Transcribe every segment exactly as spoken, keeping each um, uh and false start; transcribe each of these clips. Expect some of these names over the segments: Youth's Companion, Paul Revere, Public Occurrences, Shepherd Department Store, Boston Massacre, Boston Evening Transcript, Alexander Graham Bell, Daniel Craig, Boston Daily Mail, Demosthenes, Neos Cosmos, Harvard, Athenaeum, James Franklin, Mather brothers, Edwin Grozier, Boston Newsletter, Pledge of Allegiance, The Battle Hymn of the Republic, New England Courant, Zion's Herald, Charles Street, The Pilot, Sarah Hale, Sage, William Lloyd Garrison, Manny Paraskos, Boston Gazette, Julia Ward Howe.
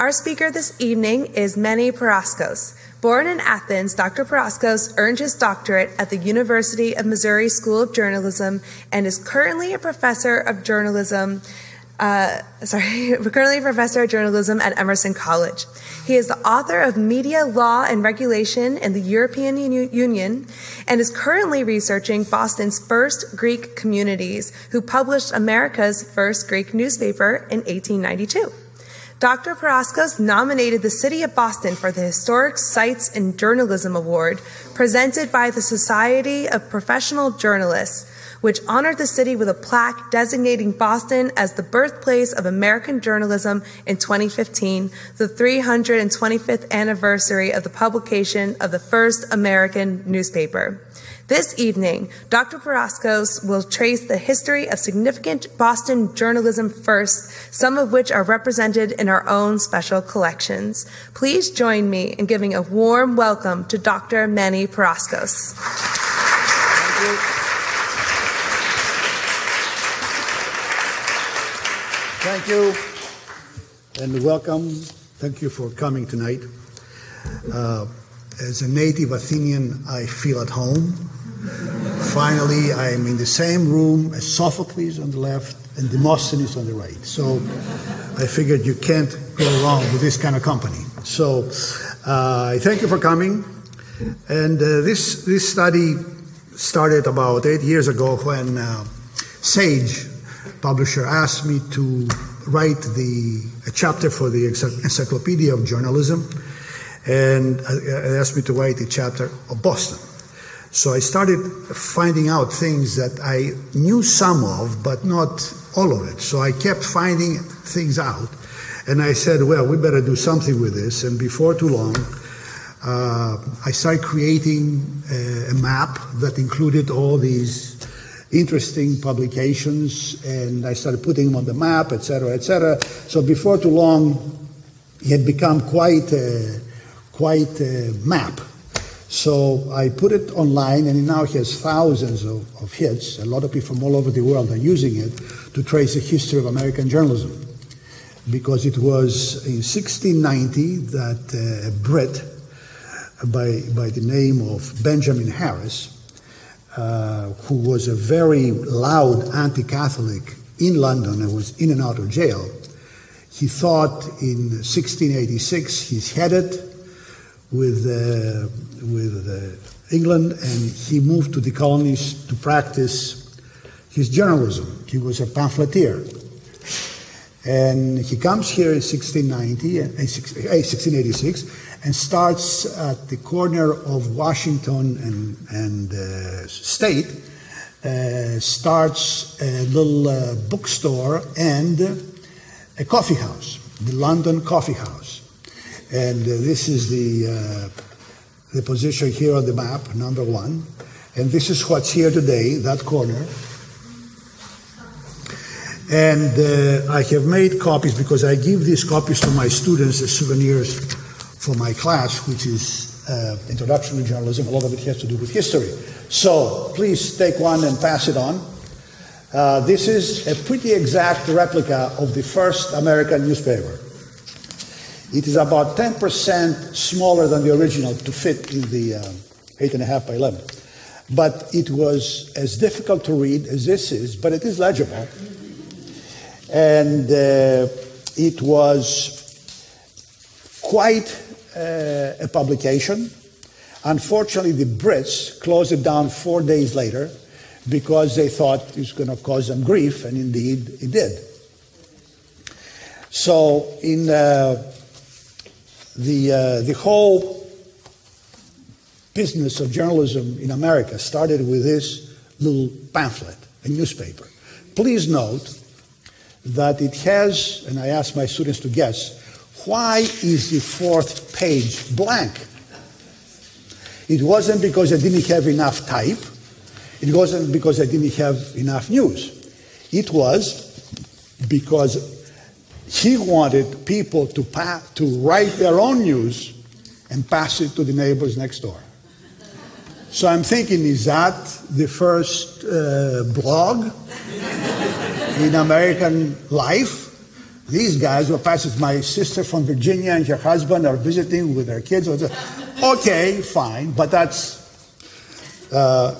Our speaker this evening is Manny Paraskos. Born in Athens, Doctor Paraskos earned his doctorate at the University of Missouri School of Journalism and is currently a professor of journalism Uh, sorry, currently a professor of journalism at Emerson College. He is the author of Media, Law, and Regulation in the European Union and is currently researching Boston's first Greek communities, who published America's first Greek newspaper in eighteen ninety-two. Doctor Paraskos nominated the City of Boston for the Historic Sites in Journalism Award, presented by the Society of Professional Journalists, which honored the city with a plaque designating Boston as the birthplace of American journalism in twenty fifteen, the three hundred twenty-fifth anniversary of the publication of the first American newspaper. This evening, Doctor Paraskos will trace the history of significant Boston journalism firsts, some of which are represented in our own special collections. Please join me in giving a warm welcome to Doctor Manny Paraskos. Thank you. Thank you, and welcome. Thank you for coming tonight. Uh, as a native Athenian, I feel at home. Finally, I am in the same room as Sophocles on the left and Demosthenes on the right. So I figured you can't go wrong with this kind of company. So I uh, thank you for coming. And uh, this, this study started about eight years ago when uh, Sage, publisher, asked me to write the a chapter for the Encyclopedia of Journalism, and uh, asked me to write a chapter of Boston. So I started finding out things that I knew some of, but not all of it. So I kept finding things out, and I said, well, we better do something with this. And before too long, uh, I started creating a, a map that included all these interesting publications, and I started putting them on the map, et cetera, et cetera. So before too long, it had become quite a, quite a map. So I put it online, and it now has thousands of, of hits. A lot of people from all over the world are using it to trace the history of American journalism, because it was in sixteen ninety that a Brit by, by the name of Benjamin Harris, Uh, who was a very loud anti-Catholic in London and was in and out of jail. He thought in sixteen eighty-six he's headed with, uh, with uh, England, and he moved to the colonies to practice his journalism. He was a pamphleteer. And he comes here in sixteen ninety, uh, sixteen eighty-six, and starts at the corner of Washington and, and uh, State, uh, starts a little uh, bookstore and a coffee house, the London Coffee House. And uh, this is the, uh, the position here on the map, number one. And this is what's here today, that corner. And uh, I have made copies, because I give these copies to my students as souvenirs for my class, which is uh, Introduction to Journalism. A lot of it has to do with history. So please take one and pass it on. Uh, this is a pretty exact replica of the first American newspaper. It is about ten percent smaller than the original to fit in the um, eight and a half by eleven. But it was as difficult to read as this is, but it is legible. And uh, it was quite uh, a publication. Unfortunately, the Brits closed it down four days later because they thought it was going to cause them grief, and indeed it did. So in uh, the, uh, the whole business of journalism in America started with this little pamphlet, a newspaper. Please note that it has, and I asked my students to guess, why is the fourth page blank? It wasn't because I didn't have enough type. It wasn't because I didn't have enough news. It was because he wanted people to, pa- to write their own news and pass it to the neighbors next door. So I'm thinking, is that the first uh, blog in American life? These guys were pastors. My sister from Virginia and her husband are visiting with their kids. Okay, fine, but that's uh,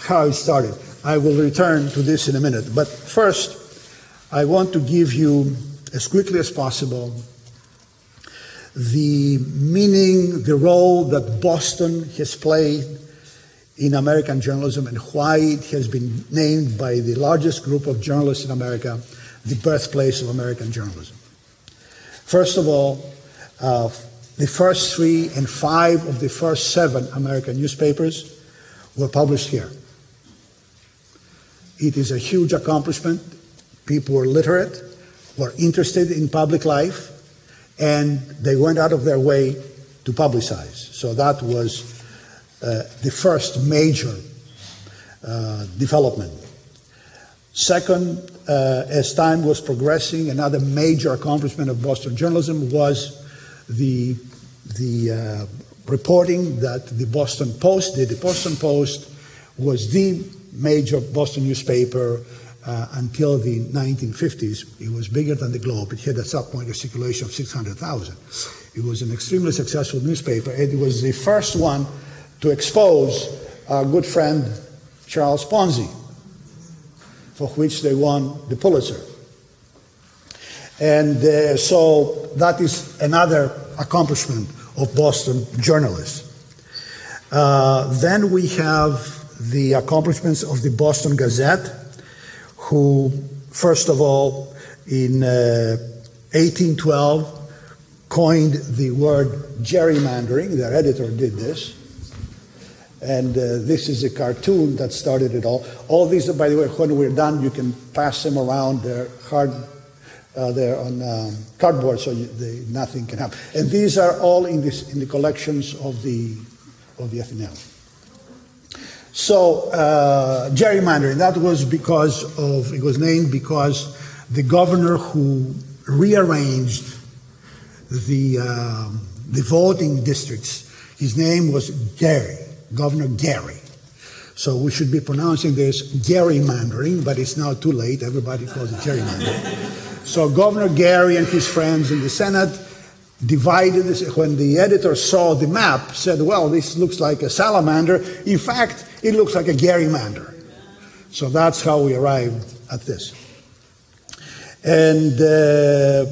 how it started. I will return to this in a minute. But first, I want to give you, as quickly as possible, the meaning, the role that Boston has played in American journalism and why it has been named by the largest group of journalists in America the birthplace of American journalism. First of all, uh, the first three and five of the first seven American newspapers were published here. It is a huge accomplishment. People were literate, were interested in public life, and they went out of their way to publicize. So that was uh, the first major uh, development. Second, uh, as time was progressing, another major accomplishment of Boston journalism was the, the uh, reporting that the Boston Post did. The Boston Post was the major Boston newspaper uh, until the nineteen fifties. It was bigger than the Globe. It had at some point a circulation of six hundred thousand. It was an extremely successful newspaper, and it was the first one to expose our good friend Charles Ponzi, for which they won the Pulitzer. And uh, so that is another accomplishment of Boston journalists. Uh, then we have the accomplishments of the Boston Gazette, who, first of all, in uh, eighteen twelve, coined the word gerrymandering. Their editor did this. And uh, this is a cartoon that started it all. All these, by the way, when we're done, you can pass them around. They're hard, uh, they're on um, cardboard, so you, they, nothing can happen. And these are all in, this, in the collections of the of the Athenaeum. So uh, gerrymandering. That was because of it was named because the governor who rearranged the uh, the voting districts. His name was Gerry. Governor Gerry. So we should be pronouncing this gerrymandering, but it's now too late. Everybody calls it gerrymandering. So Governor Gerry and his friends in the Senate divided this. When the editor saw the map, said, well, this looks like a salamander. In fact, it looks like a gerrymander. So that's how we arrived at this. And uh,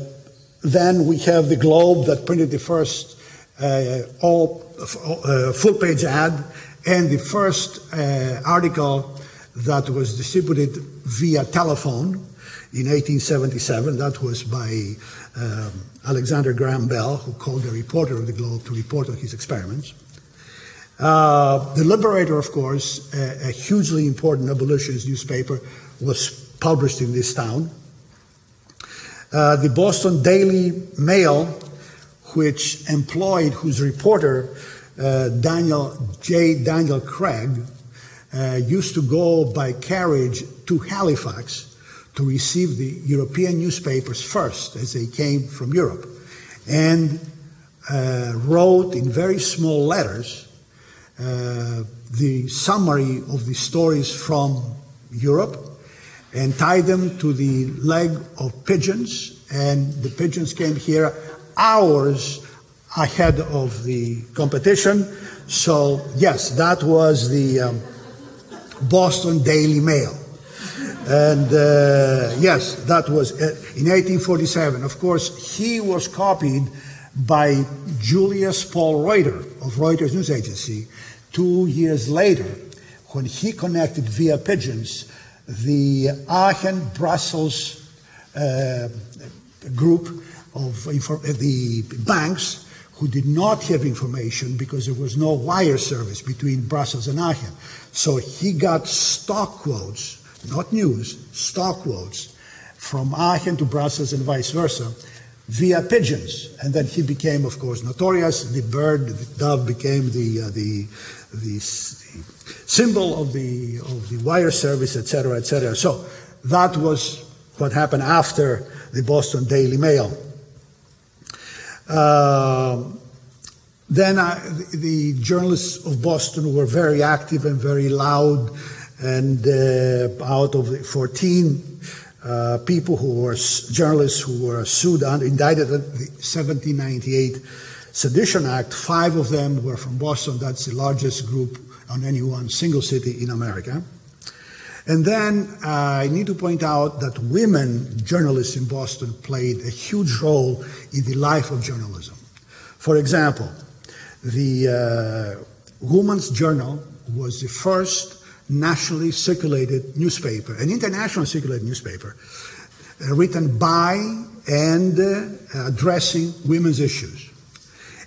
then we have the Globe that printed the first Uh, all uh, full-page ad, and the first uh, article that was distributed via telephone in eighteen seventy-seven. That was by um, Alexander Graham Bell, who called a reporter of the Globe to report on his experiments. Uh, the Liberator, of course, a, a hugely important abolitionist newspaper, was published in this town. Uh, the Boston Daily Mail, which employed, whose reporter, uh, Daniel J. Daniel Craig, uh, used to go by carriage to Halifax to receive the European newspapers first as they came from Europe, and uh, wrote in very small letters uh, the summary of the stories from Europe and tied them to the leg of pigeons, and the pigeons came here hours ahead of the competition. So yes, that was the um, Boston Daily Mail. And uh, yes, that was uh, in eighteen forty-seven. Of course, he was copied by Julius Paul Reuter of Reuters News Agency two years later, when he connected via pigeons the Aachen Brussels uh, group of the banks who did not have information because there was no wire service between Brussels and Aachen. So he got stock quotes, not news, stock quotes from Aachen to Brussels and vice versa via pigeons. And then he became, of course, notorious. The bird, the dove became the uh, the, the the symbol of the of the wire service, et cetera, et cetera. So that was what happened after the Boston Daily Mail. Uh, then I, the, the journalists of Boston were very active and very loud, and uh, out of the fourteen uh, people who were journalists who were sued and indicted in the seventeen ninety-eight Sedition Act. Five of them were from Boston. That's the largest group on any one single city in America. And then uh, I need to point out that women journalists in Boston played a huge role in the life of journalism. For example, the uh, Woman's Journal was the first nationally circulated newspaper, an internationally circulated newspaper, uh, written by and uh, addressing women's issues.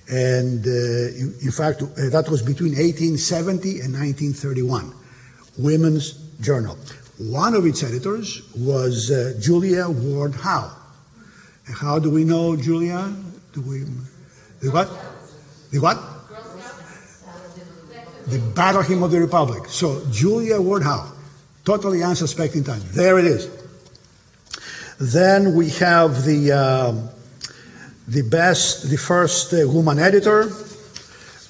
And uh, in, in fact, uh, that was between eighteen seventy and nineteen thirty-one, Women's Journal. One of its editors was uh, Julia Ward Howe. And how do we know Julia? Do we? The what? The what? The Battle Hymn of the Republic. So Julia Ward Howe, totally unsuspecting time. There it is. Then we have the um, the best, the first uh, woman editor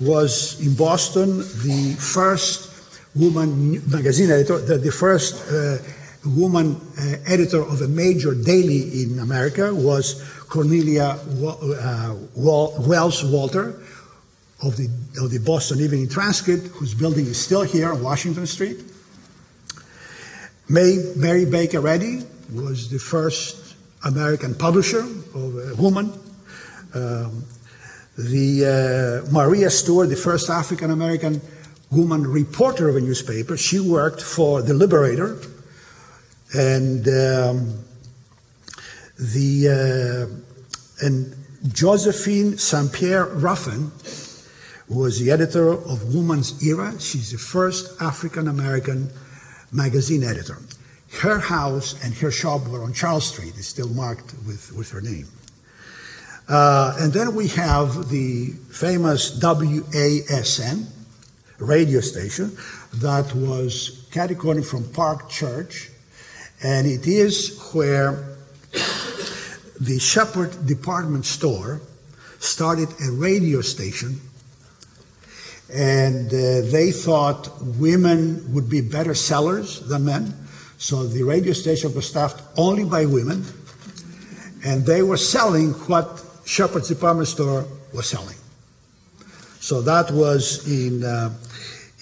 was in Boston. The first woman magazine editor, the, the first uh, woman uh, editor of a major daily in America was Cornelia uh, Wells Walter of the, of the Boston Evening Transcript, whose building is still here on Washington Street. May, Mary Baker Eddy was the first American publisher of a woman. Um, the uh, Maria Stewart, the first African-American woman reporter of a newspaper. She worked for The Liberator, and um, the uh, and Josephine Saint Pierre Ruffin was the editor of Woman's Era. She's the first African-American magazine editor. Her house and her shop were on Charles Street. It's still marked with, with her name. Uh, and then we have the famous W A S N, radio station that was catty-corner from Park Church, and it is where the Shepherd department store started a radio station, and uh, they thought women would be better sellers than men, so the radio station was staffed only by women, and they were selling what Shepherd's department store was selling. So that was in uh,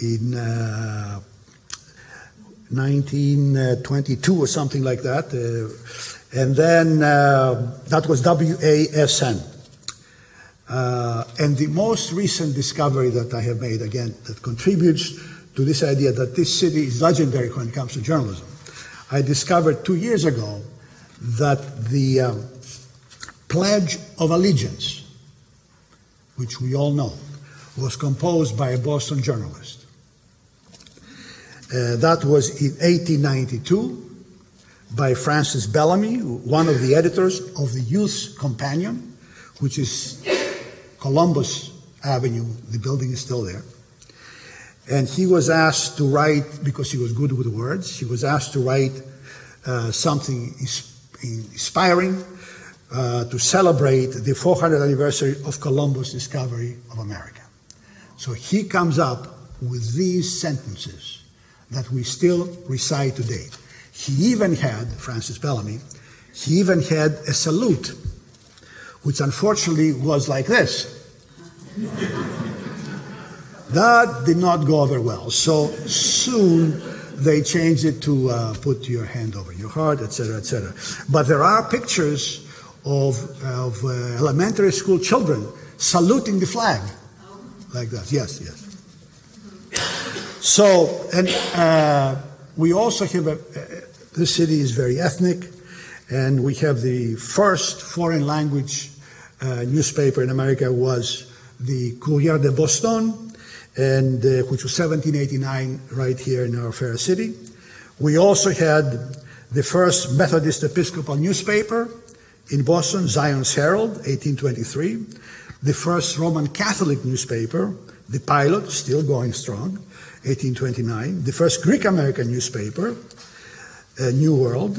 in uh, nineteen twenty-two or something like that, uh, and then uh, that was W A S N. Uh, and the most recent discovery that I have made, again, that contributes to this idea that this city is legendary when it comes to journalism. I discovered two years ago that the um, Pledge of Allegiance, which we all know, was composed by a Boston journalist. Uh, that was in eighteen ninety-two by Francis Bellamy, one of the editors of the Youth's Companion, which is Columbus Avenue. The building is still there. And he was asked to write, because he was good with words, he was asked to write uh, something inspiring uh, to celebrate the four hundredth anniversary of Columbus' discovery of America. So he comes up with these sentences that we still recite today. He even had, Francis Bellamy, he even had a salute, which unfortunately was like this. That did not go over well. So soon they changed it to uh, put your hand over your heart, et cetera, et cetera. But there are pictures of, of uh, elementary school children saluting the flag. Like that, yes, yes. So, and uh, we also have a, uh, this city is very ethnic, and we have the first foreign language uh, newspaper in America was the Courier de Boston, and uh, which was seventeen eighty-nine right here in our fair city. We also had the first Methodist Episcopal newspaper in Boston, Zion's Herald, eighteen twenty-three. The first Roman Catholic newspaper, The Pilot, still going strong, eighteen twenty-nine. The first Greek-American newspaper, uh, New World.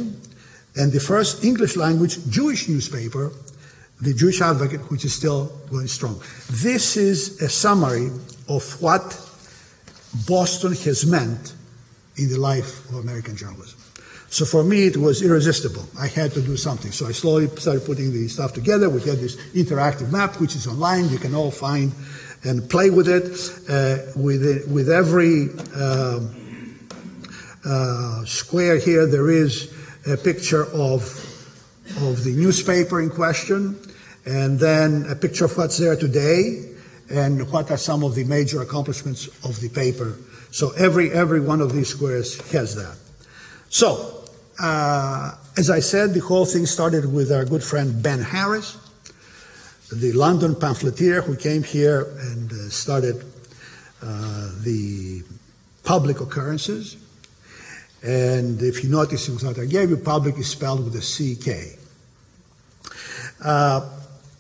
And the first English-language Jewish newspaper, The Jewish Advocate, which is still going strong. This is a summary of what Boston has meant in the life of American journalism. So for me, it was irresistible. I had to do something. So I slowly started putting the stuff together. We had this interactive map, which is online. You can all find and play with it. Uh, with, it, with every uh, uh, square here, there is a picture of, of the newspaper in question, and then a picture of what's there today, and what are some of the major accomplishments of the paper. So every, every one of these squares has that. So, uh, as I said, the whole thing started with our good friend Ben Harris, the London pamphleteer who came here and uh, started uh, the Public Occurrences. And if you notice, I gave you public is spelled with a C K. Uh,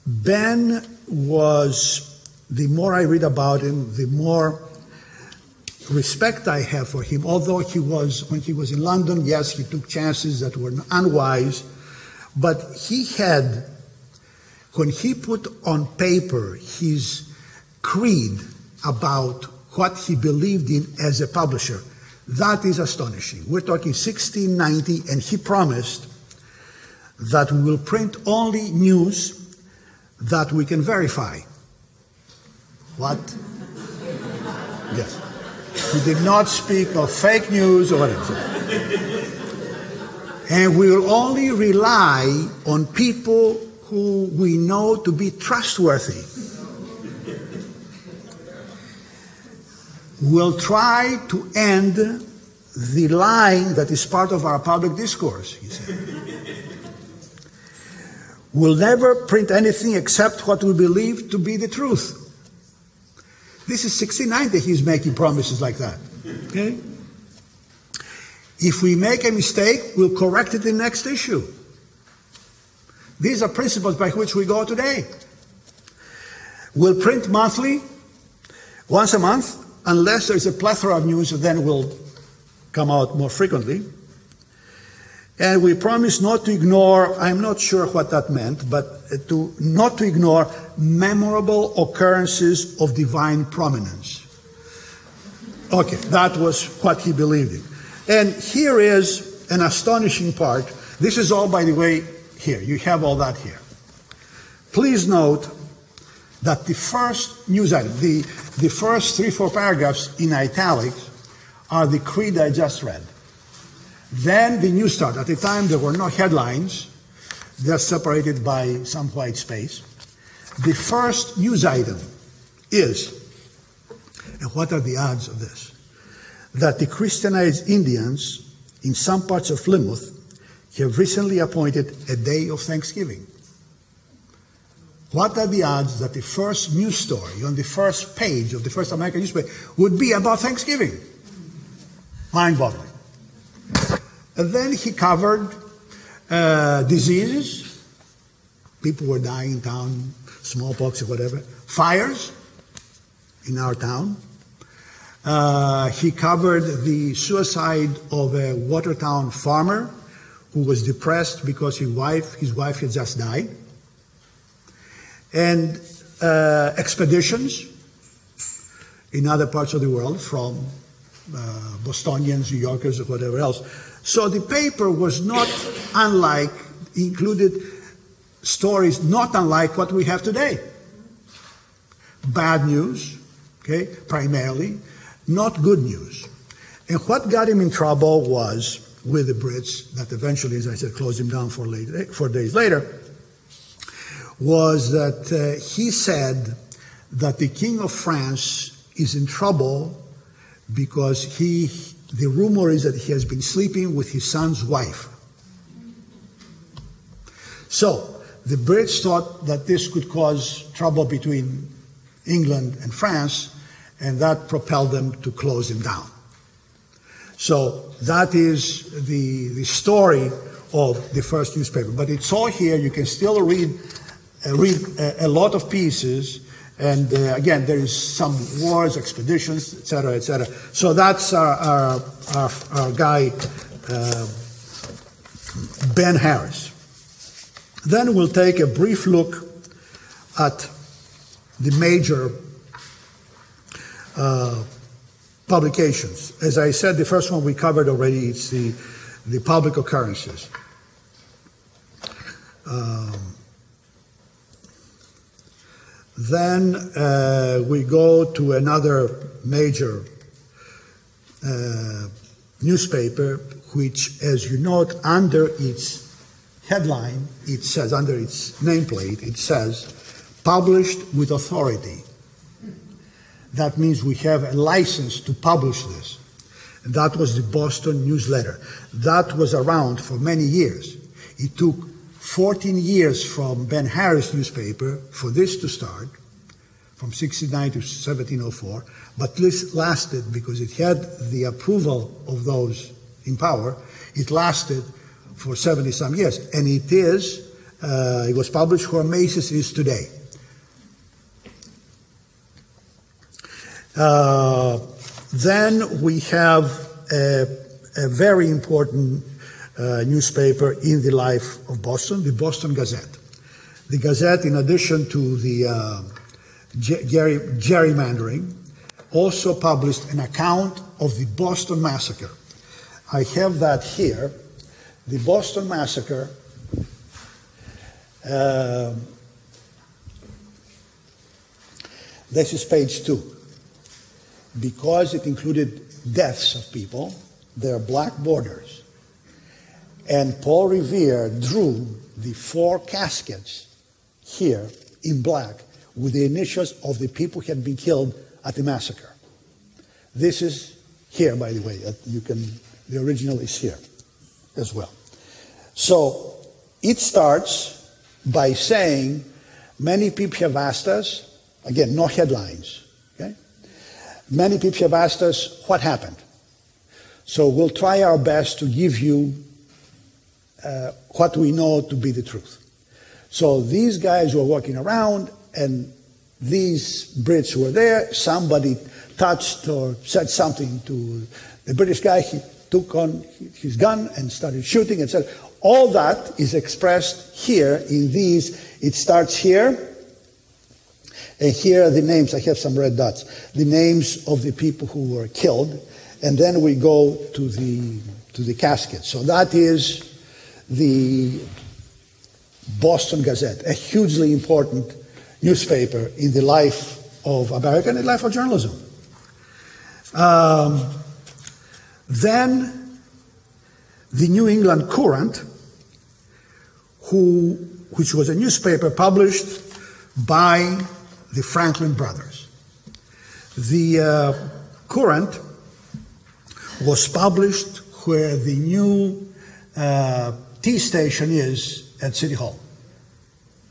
Ben was, the more I read about him, the more respect I have for him, although he was, when he was in London, yes, he took chances that were unwise, but he had, when he put on paper his creed about what he believed in as a publisher, that is astonishing. We're talking sixteen ninety, and he promised that we will print only news that we can verify. What? Yes. He did not speak of fake news or whatever. And we will only rely on people who we know to be trustworthy. We'll try to end the lying that is part of our public discourse, he said. We'll never print anything except what we believe to be the truth. This is sixteen ninety, he's making promises like that, okay? If we make a mistake, we'll correct it in the next issue. These are principles by which we go today. We'll print monthly, once a month, unless there's a plethora of news, then we'll come out more frequently. And we promise not to ignore, I'm not sure what that meant, but to not to ignore memorable occurrences of divine prominence. Okay, that was what he believed in. And here is an astonishing part. This is all, by the way, here. You have all that here. Please note that the first news item, the, the first three, four paragraphs in italics are the creed I just read. Then the news started. At the time, there were no headlines. They're separated by some white space. The first news item is, and what are the odds of this? That the Christianized Indians in some parts of Plymouth have recently appointed a day of Thanksgiving. What are the odds that the first news story on the first page of the first American newspaper would be about Thanksgiving? Mind-boggling. And then he covered uh, diseases. People were dying in town, smallpox or whatever. Fires in our town. Uh, he covered the suicide of a Watertown farmer who was depressed because his wife, his wife had just died. And uh, expeditions in other parts of the world from uh, Bostonians, New Yorkers, or whatever else. So the paper was not unlike, included stories not unlike what we have today. Bad news, okay, primarily, not good news. And what got him in trouble was with the Brits, that eventually, as I said, closed him down four, late, four days later, was that uh, he said that the King of France is in trouble because he The rumor is that he has been sleeping with his son's wife. So the Brits thought that this could cause trouble between England and France, and that propelled them to close him down. So that is the, the story of the first newspaper. But it's all here. You can still read, uh, read a, a lot of pieces. And uh, again, there is some wars, expeditions, et cetera, et cetera. So that's our our, our, our guy, uh, Ben Harris. Then we'll take a brief look at the major uh, publications. As I said, the first one we covered already. It's the the Public Occurrences. Um, then uh, we go to another major uh, newspaper, which, as you note, under its headline, it says, under its nameplate, it says, published with authority. That means we have a license to publish this. And that was the Boston Newsletter. That was around for many years. It took fourteen years from Ben Harris newspaper for this to start, from sixty-nine to seventeen oh four, but this lasted because it had the approval of those in power. It lasted for seventy some years, and it is, uh, it was published where Macy's is today. Uh, then we have a, a very important uh, newspaper in the life of Boston, the Boston Gazette. The Gazette, in addition to the uh, Gerry, gerrymandering, also published an account of the Boston Massacre. I have that here. The Boston Massacre uh, this is page two. Because it included deaths of people, there are black borders. And Paul Revere drew the four caskets here in black with the initials of the people who had been killed at the massacre. This is here, by the way. You can, the original is here as well. So it starts by saying, many people have asked us, again, no headlines, okay? Many people have asked us what happened. So we'll try our best to give you uh, what we know to be the truth. So these guys were walking around, and these Brits were there. Somebody touched or said something to the British guy. He took on his gun and started shooting, and said, all that is expressed here in these. It starts here, and here are the names. I have some red dots. The names of the people who were killed, and then we go to the to the casket. So that is the Boston Gazette, a hugely important newspaper in the life of America and the life of journalism. Um, Then the New England Courant, who, which was a newspaper published by the Franklin brothers. The uh, Courant was published where the new uh, tea station is at City Hall.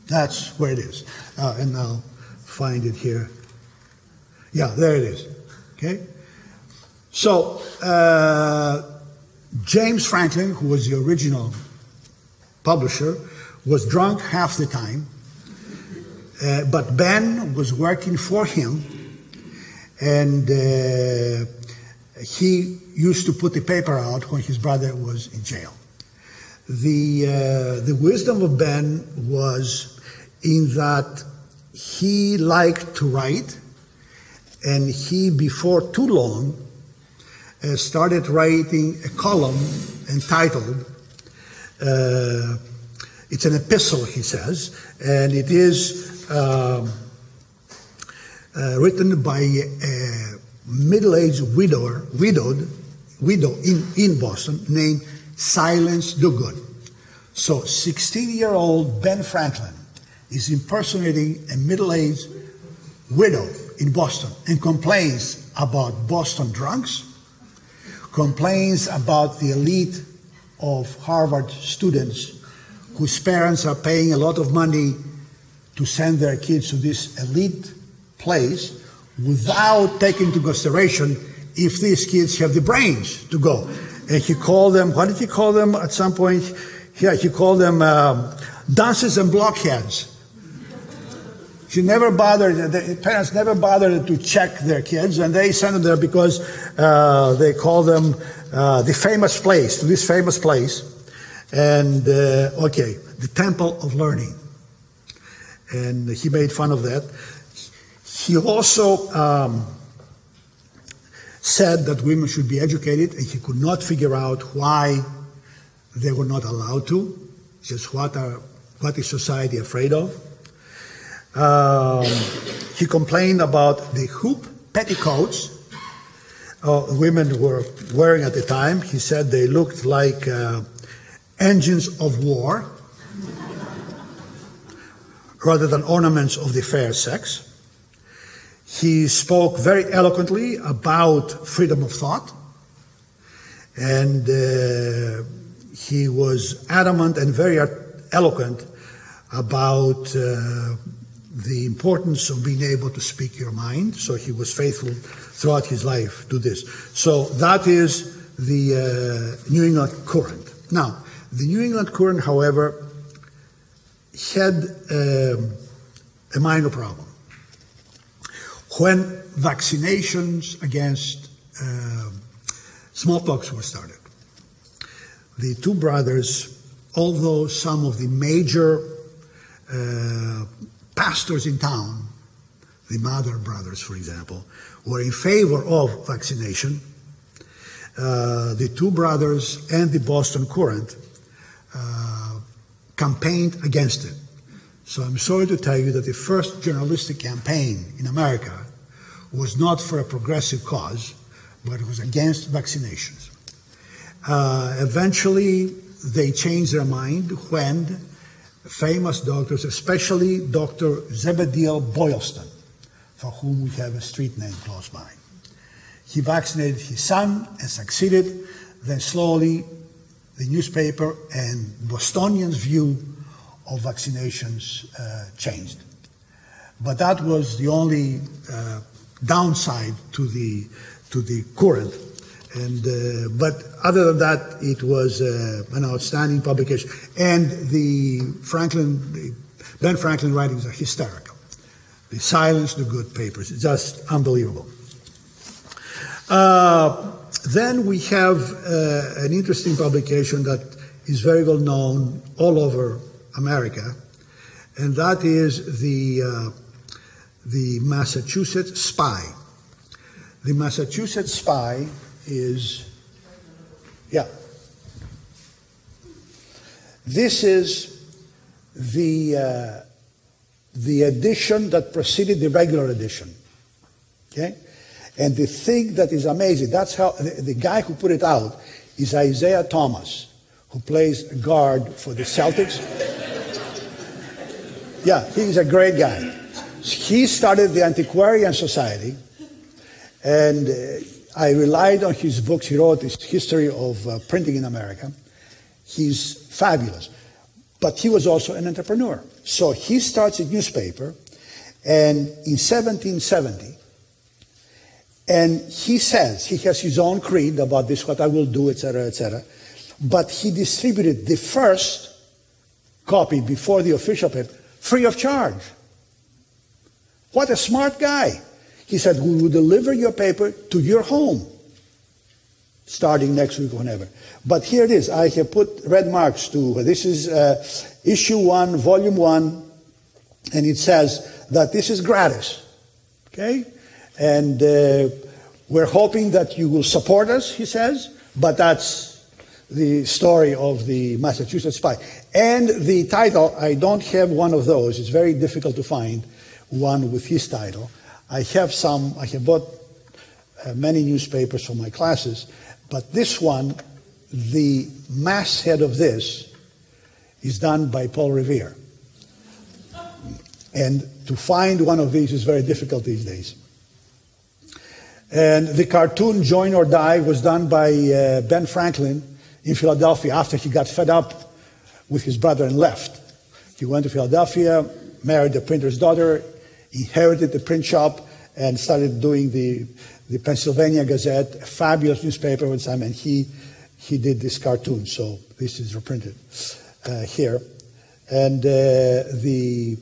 That's where it is. Uh, and I'll find it here. Yeah, there it is. Okay? So, uh, James Franklin, who was the original publisher, was drunk half the time, uh, but Ben was working for him, and uh, he used to put the paper out when his brother was in jail. The, uh, the wisdom of Ben was in that he liked to write, and he, before too long, Uh, started writing a column entitled, uh, it's an epistle, he says, and it is uh, uh, written by a middle-aged widower, widowed, widow in, in Boston, named Silence Duguid. So sixteen-year-old Ben Franklin is impersonating a middle-aged widow in Boston and complains about Boston drunks, complains about the elite of Harvard students whose parents are paying a lot of money to send their kids to this elite place without taking into consideration if these kids have the brains to go. And he called them, what did he call them at some point? Yeah, he called them um, dunces and blockheads. She never bothered, the parents never bothered to check their kids, and they sent them there because uh, they call them uh, the famous place, to this famous place, and, uh, okay, the Temple of Learning. And he made fun of that. He also um, said that women should be educated, and he could not figure out why They were not allowed to. Just what are what is society afraid of? Um, he complained about the hoop petticoats uh, women were wearing at the time. He said they looked like uh, engines of war rather than ornaments of the fair sex. He spoke very eloquently about freedom of thought, and uh, he was adamant and very eloquent about uh, the importance of being able to speak your mind. So he was faithful throughout his life to this. So that is the uh, New England Courant. Now, the New England Courant, however, had um, a minor problem. When vaccinations against uh, smallpox were started, the two brothers, although some of the major uh, pastors in town, the Mather brothers, for example, were in favor of vaccination, uh, the two brothers and the Boston Courant uh, campaigned against it. So I'm sorry to tell you that the first journalistic campaign in America was not for a progressive cause, but it was against vaccinations. Uh, eventually, they changed their mind when famous doctors, especially Doctor Zebediel Boylston, for whom we have a street name close by. He vaccinated his son and succeeded. Then slowly, the newspaper and Bostonians' view of vaccinations uh, changed. But that was the only uh, downside to the to the Courant. And uh, but other than that, it was uh, an outstanding publication. And the Franklin, the Ben Franklin writings are hysterical. They silence the good papers. It's just unbelievable. Uh, then we have uh, an interesting publication that is very well known all over America, and that is the uh, the Massachusetts Spy. The Massachusetts Spy is, yeah. This is the uh, the edition that preceded the regular edition. Okay, and the thing that is amazing, that's how the, the guy who put it out is Isaiah Thomas, who plays guard for the Celtics. Yeah, he's a great guy. He started the Antiquarian Society, and uh, I relied on his books. He wrote his history of uh, printing in America. He's fabulous. But he was also an entrepreneur. So he starts a newspaper, and in seventeen seventy, and he says, he has his own creed about this, what I will do, et cetera, et cetera, but he distributed the first copy before the official paper, free of charge. What a smart guy. He said, we will deliver your paper to your home, starting next week or whenever. But here it is. I have put red marks to, this is uh, issue one, volume one, and it says that this is gratis, okay? And uh, we're hoping that you will support us, he says, but that's the story of the Massachusetts Spy. And the title, I don't have one of those. It's very difficult to find one with his title. I have some, I have bought uh, many newspapers for my classes, but this one, the masthead of this is done by Paul Revere. And to find one of these is very difficult these days. And the cartoon Join or Die was done by uh, Ben Franklin in Philadelphia after he got fed up with his brother and left. He went to Philadelphia, married the printer's daughter, inherited the print shop, and started doing the, the Pennsylvania Gazette, a fabulous newspaper with time, and he, he did this cartoon. So this is reprinted uh, here. And uh, the,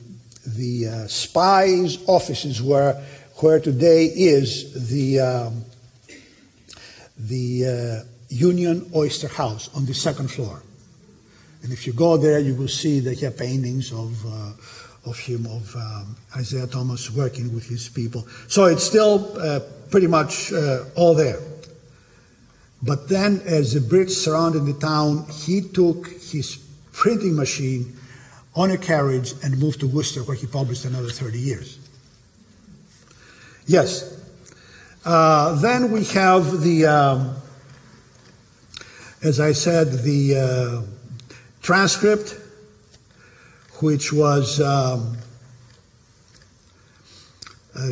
the uh, Spy's offices were where today is the, um, the, uh, Union Oyster House on the second floor. And if you go there, you will see that there are paintings of uh, of him, of um, Isaiah Thomas working with his people. So it's still uh, pretty much uh, all there. But then, as the Brits surrounded the town, he took his printing machine on a carriage and moved to Worcester, where he published another thirty years. Yes. Uh, then we have the, um, as I said, the uh, transcript, which was um, uh,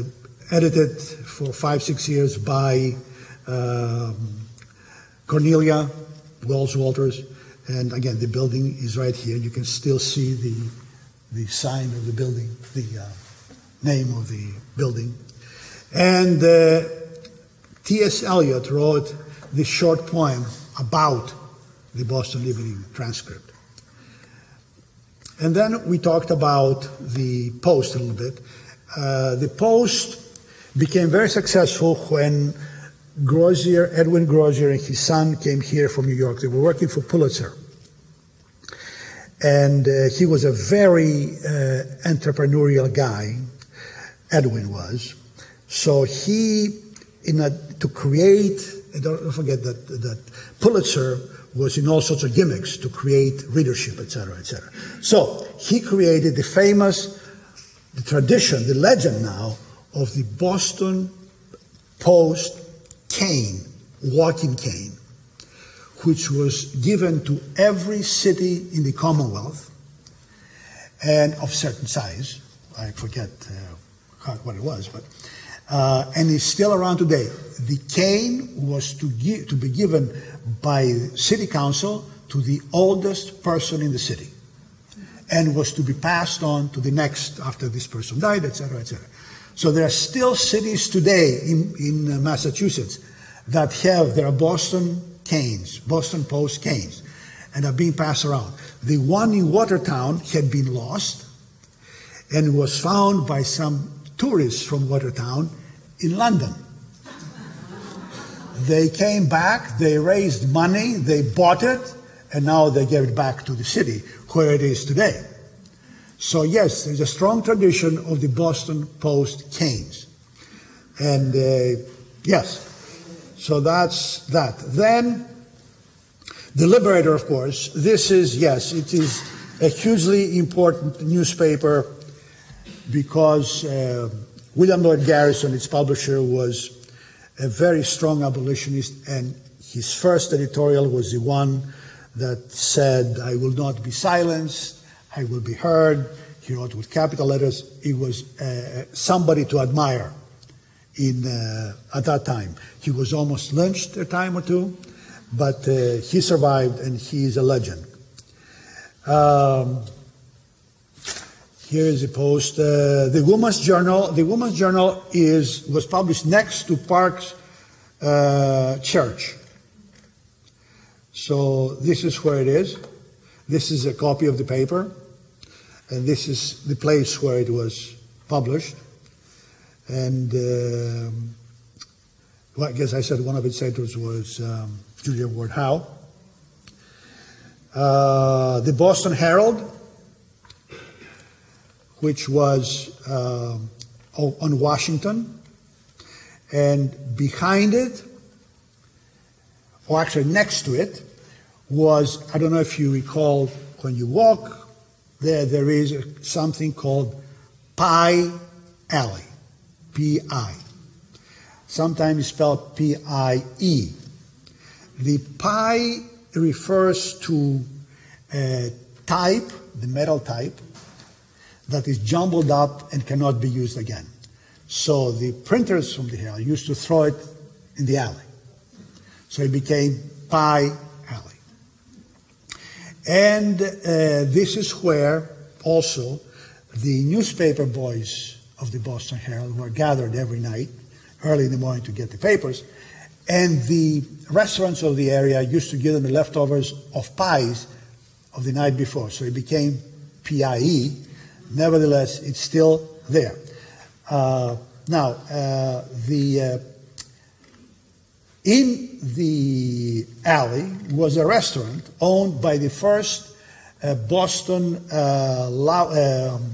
edited for five, six years by um, Cornelia Wells Walter. And again, the building is right here. You can still see the the sign of the building, the uh, name of the building. And uh, T S Eliot wrote this short poem about the Boston Evening Transcript. And then we talked about the Post a little bit. Uh, the Post became very successful when Grozier, Edwin Grozier and his son came here from New York. They were working for Pulitzer. And uh, he was a very uh, entrepreneurial guy, Edwin was. So he, in a, to create, don't forget that, that Pulitzer was in all sorts of gimmicks to create readership, et cetera, et cetera. So he created the famous, the tradition, the legend now, of the Boston Post cane, walking cane, which was given to every city in the Commonwealth and of certain size. I forget uh, what it was, but uh, and it's still around today. The cane was to, gi- to be given by city council to the oldest person in the city and was to be passed on to the next after this person died, et cetera, et cetera. So there are still cities today in, in Massachusetts that have their Boston canes, Boston Post canes, and are being passed around. The one in Watertown had been lost and was found by some tourists from Watertown in London. They came back, they raised money, they bought it, and now they gave it back to the city where it is today. So yes, there's a strong tradition of the Boston Post canes. And uh, yes, so that's that. Then, The Liberator, of course, this is, yes, it is a hugely important newspaper because uh, William Lloyd Garrison, its publisher, was a very strong abolitionist, and his first editorial was the one that said, "I will not be silenced, I will be heard." He wrote with capital letters. It was uh, somebody to admire in uh, at that time. He was almost lynched a time or two, but uh, he survived and he is a legend. Um, here is a post. Uh, the Woman's Journal. The Woman's Journal is was published next to Park's uh, church. So this is where it is. This is a copy of the paper. And this is the place where it was published. And uh, well, I guess I said one of its editors was um, Julia Ward Howe. Uh, the Boston Herald, which was uh, on Washington. And behind it, or actually next to it, was, I don't know if you recall, when you walk there, there is something called Pie Alley, P I. Sometimes spelled P I E. The pie refers to a type, the metal type, that is jumbled up and cannot be used again. So the printers from the Herald used to throw it in the alley. So it became Pie Alley. And uh, this is where also the newspaper boys of the Boston Herald were gathered every night, early in the morning to get the papers. And the restaurants of the area used to give them the leftovers of pies of the night before. So it became P I E. Nevertheless, it's still there. Uh, now, uh, the uh, in the alley was a restaurant owned by the first uh, Boston, uh, Lau, um,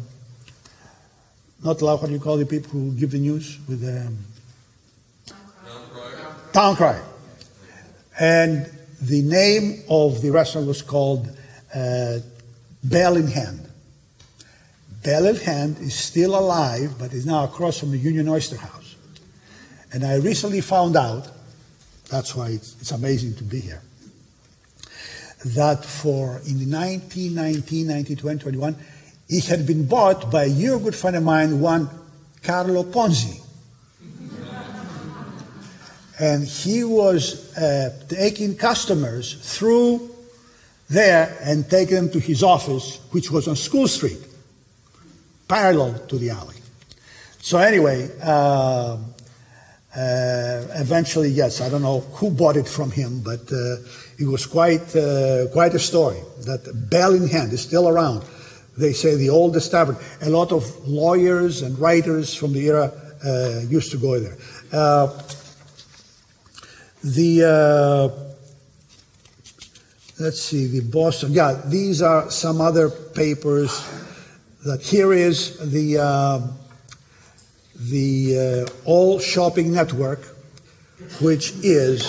not Lau, what do you call the people who give the news with um, Town Crier. Town Crier. And the name of the restaurant was called uh, Bell in Hand. Bell in Hand is still alive, but is now across from the Union Oyster House. And I recently found out, that's why it's, it's amazing to be here, that for in the nineteen nineteen, nineteen twenty, twenty-one, it had been bought by your good friend of mine, one Carlo Ponzi. And he was uh, taking customers through there and taking them to his office, which was on School Street, parallel to the alley. So anyway, uh, uh, eventually, yes, I don't know who bought it from him, but uh, it was quite uh, quite a story. That Bell in Hand is still around. They say the oldest tavern. A lot of lawyers and writers from the era uh, used to go there. Uh, The, uh, let's see, the Boston, yeah, these are some other papers. That here is the uh, the uh, All Shopping Network, which is,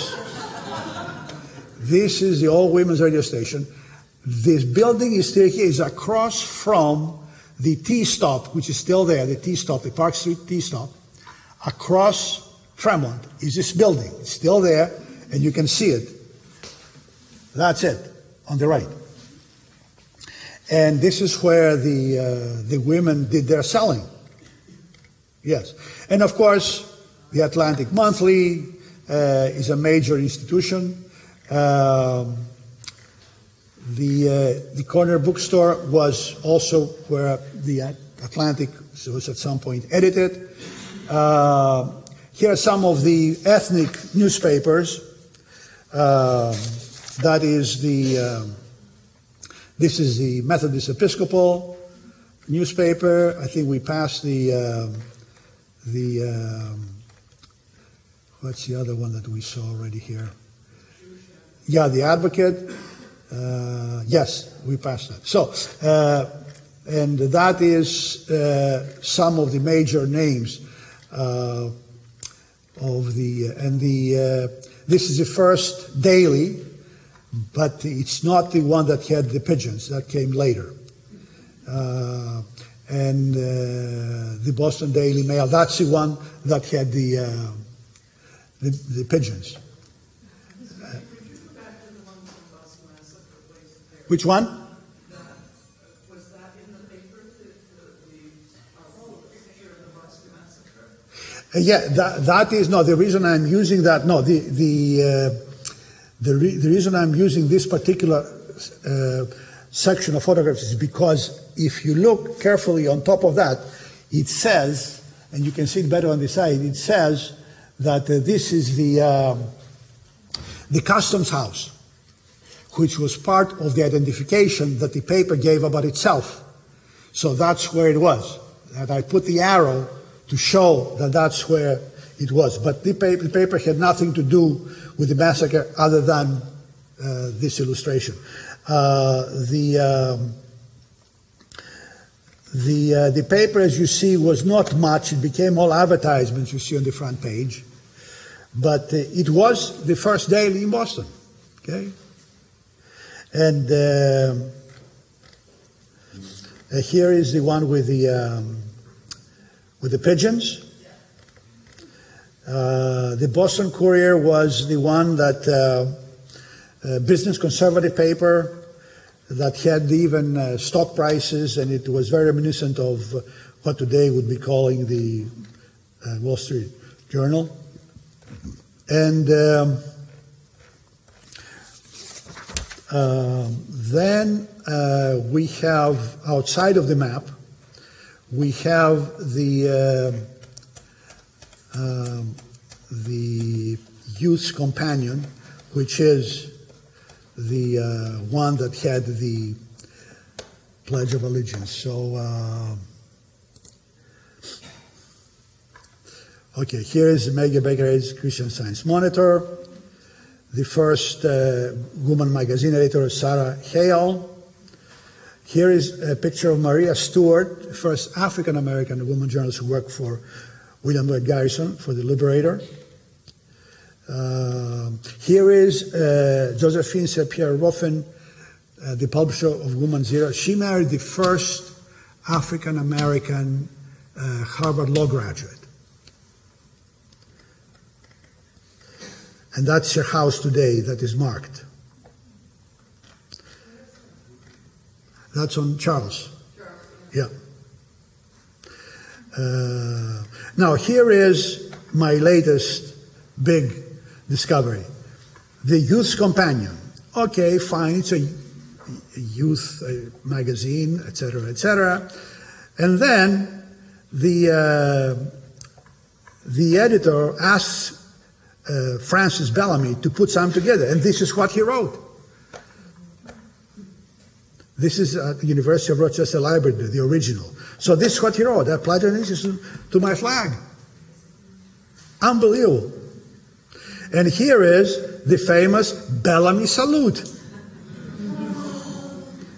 this is the All Women's Radio Station. This building is still here, is across from the T-Stop, which is still there, the T-Stop, the Park Street T-Stop, across Tremont is this building. It's still there, and you can see it. That's it, on the right. And this is where the uh, the women did their selling. Yes. And of course, the Atlantic Monthly uh, is a major institution. Um, the uh, the corner bookstore was also where the Atlantic was at some point edited. Uh, Here are some of the ethnic newspapers. Uh, that is the, uh, this is the Methodist Episcopal newspaper. I think we passed the, uh, the um, what's the other one that we saw already here? Yeah, the Advocate. Uh, yes, we passed that. So, uh, and that is uh, some of the major names. Uh, Of the uh, and the uh, this is the first daily, but it's not the one that had the pigeons. That came later. Uh, and uh, the Boston Daily Mail. That's the one that had the uh, the, the pigeons. Uh, which one? Was that in the paper? Yeah, that, that is, no, the reason I'm using that, no, the the uh, the, re, the reason I'm using this particular uh, section of photographs is because if you look carefully on top of that, it says, and you can see it better on the side, it says that uh, this is the um, the customs house, which was part of the identification that the paper gave about itself. So that's where it was. And I put the arrow to show that that's where it was. But the paper, the paper had nothing to do with the massacre other than uh, this illustration. Uh, the um, the uh, the paper, as you see, was not much. It became all advertisements you see on the front page. But uh, it was the first daily in Boston. Okay? And uh, uh, here is the one with the... Um, with the pigeons. Uh, the Boston Courier was the one that, uh, uh, business conservative paper that had even uh, stock prices, and it was very reminiscent of what today would be calling the uh, Wall Street Journal. And um, uh, then uh, we have, outside of the map, we have the uh, uh, the Youth's Companion, which is the uh, one that had the Pledge of Allegiance. So, uh, okay, here is Maggie Baker's Christian Science Monitor, the first uh, woman magazine editor, Sarah Hale. Here is a picture of Maria Stewart, first African-American woman journalist who worked for William Lloyd Garrison, for The Liberator. Uh, here is uh, Josephine Saint Pierre Ruffin, uh, the publisher of Woman's Era. She married the first African-American uh, Harvard law graduate. And that's her house today that is marked. That's on Charles. Yeah. Uh, now, here is my latest big discovery. The Youth's Companion. Okay, fine, it's a youth magazine, et cetera, et cetera. And then the, uh, the editor asks uh, Francis Bellamy to put some together, and this is what he wrote. This is at the University of Rochester Library, the original. So this is what he wrote. I pledge allegiance to my flag. Unbelievable. And here is the famous Bellamy salute.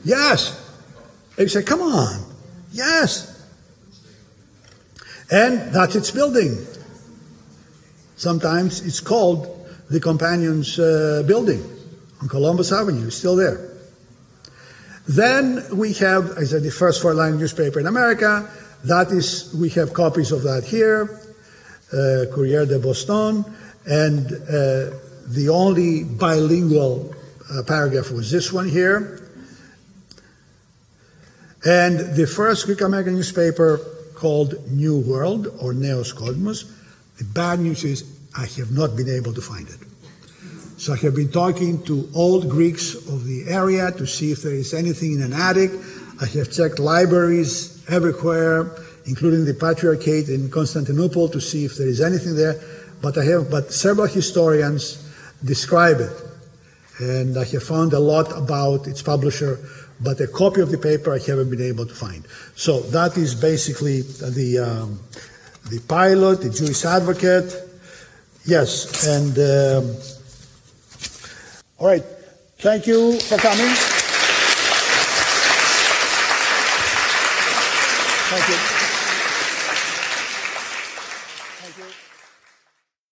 Yes. And you say, come on. Yes. And that's its building. Sometimes it's called the Companions uh, building on Columbus Avenue. It's still there. Then we have, as I said, the first four-line newspaper in America. That is, we have copies of that here, uh, Courier de Boston, and uh, the only bilingual uh, paragraph was this one here. And the first Greek-American newspaper called New World, or Neos Cosmos. The bad news is I have not been able to find it. So I have been talking to old Greeks of the area to see if there is anything in an attic. I have checked libraries everywhere, including the Patriarchate in Constantinople, to see if there is anything there. But I have, but several historians describe it. And I have found a lot about its publisher, but a copy of the paper I haven't been able to find. So that is basically the, um, the Pilot, the Jewish Advocate. Yes, and... Um, All right. Thank you for coming. Thank you.